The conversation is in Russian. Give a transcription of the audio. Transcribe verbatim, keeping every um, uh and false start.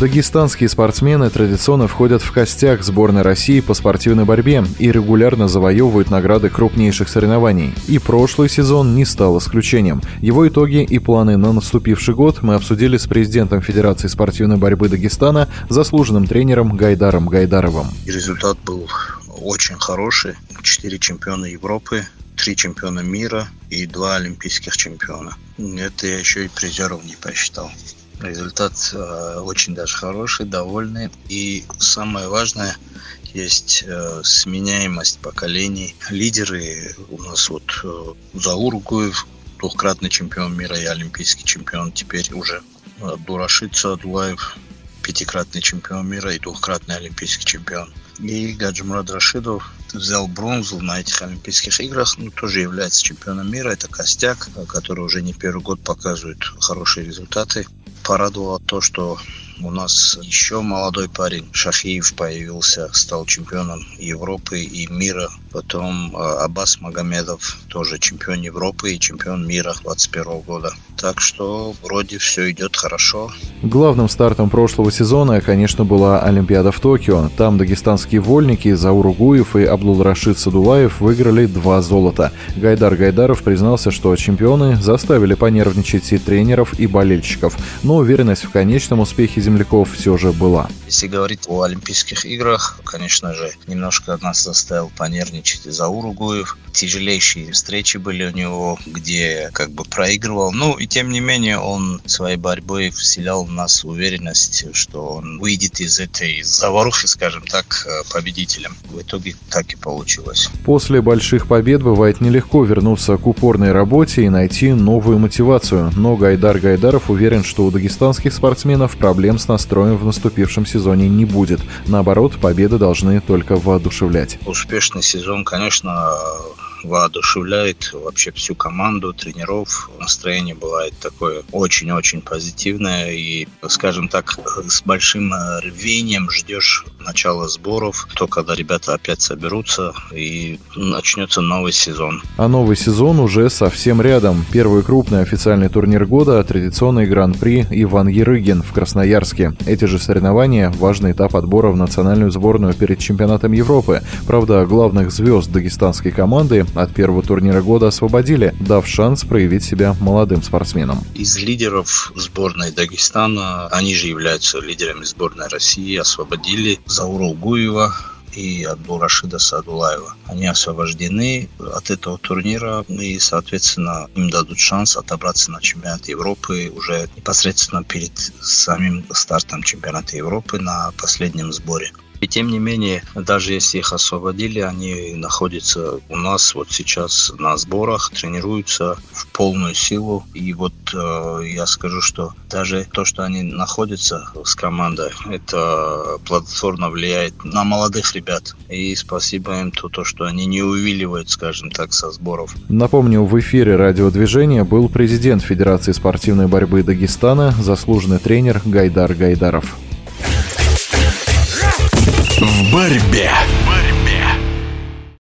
Дагестанские спортсмены традиционно входят в костяк сборной России по спортивной борьбе и регулярно завоевывают награды крупнейших соревнований. И прошлый сезон не стал исключением. Его итоги и планы на наступивший год мы обсудили с президентом Федерации спортивной борьбы Дагестана, заслуженным тренером Гайдаром Гайдаровым. Результат был очень хороший. Четыре чемпиона Европы, три чемпиона мира и два олимпийских чемпиона. Это я еще и призеров не посчитал. Результат очень даже хороший, довольный. И самое важное, есть сменяемость поколений. Лидеры у нас вот Заур Гуев, двукратный чемпион мира и олимпийский чемпион, теперь уже Абдулрашид Садулаев, пятикратный чемпион мира и двукратный олимпийский чемпион. И Гаджимурад Рашидов взял бронзу на этих Олимпийских играх, но тоже является чемпионом мира. Это костяк, который уже не первый год показывает хорошие результаты. Порадовало то, что у нас еще молодой парень Шахиев появился, стал чемпионом Европы и мира. Потом Аббас Магомедов, тоже чемпион Европы и чемпион мира двадцать первого года. Так что вроде все идет хорошо. Главным стартом прошлого сезона, конечно, была Олимпиада в Токио. Там дагестанские вольники Заур Гуев и Абдулрашид Садулаев выиграли два золота. Гайдар Гайдаров признался, что чемпионы заставили понервничать и тренеров, и болельщиков. Но уверенность в конечном успехе земляков все же была. Если говорить о Олимпийских играх, конечно же, немножко нас заставил понервничать и Заур Гуев. Тяжелейшие встречи были у него, где как бы проигрывал. Ну и тем не менее он своей борьбой вселял в нас уверенность, что он выйдет из этой заварухи, скажем так, победителем. В итоге так и получилось. После больших побед бывает нелегко вернуться к упорной работе и найти новую мотивацию. Но Гайдар Гайдаров уверен, что у дагестанских спортсменов проблем с настроем в наступившем сезоне не будет. Наоборот, победы должны только воодушевлять. Успешный сезон, конечно, воодушевляет вообще всю команду, тренеров. Настроение бывает такое очень-очень позитивное. И, скажем так, с большим рвением ждешь начала сборов, то когда ребята опять соберутся и начнется новый сезон. А новый сезон уже совсем рядом. Первый крупный официальный турнир года – традиционный Гран-при Иван Ерыгин в Красноярске. Эти же соревнования – важный этап отбора в национальную сборную перед чемпионатом Европы. Правда, главных звезд дагестанской команды от первого турнира года освободили, дав шанс проявить себя молодым спортсменам. Из лидеров сборной Дагестана, они же являются лидерами сборной России, освободили Заура Гуева и Абдулрашида Садулаева. Они освобождены от этого турнира и, соответственно, им дадут шанс отобраться на чемпионат Европы уже непосредственно перед самим стартом чемпионата Европы на последнем сборе. И тем не менее, даже если их освободили, они находятся у нас вот сейчас на сборах, тренируются в полную силу. И вот э, я скажу, что даже то, что они находятся с командой, это плодотворно влияет на молодых ребят. И спасибо им то, то что они не увиливают, скажем так, со сборов. Напомню, в эфире радиодвижения был президент Федерации спортивной борьбы Дагестана, заслуженный тренер Гайдар Гайдаров. В борьбе.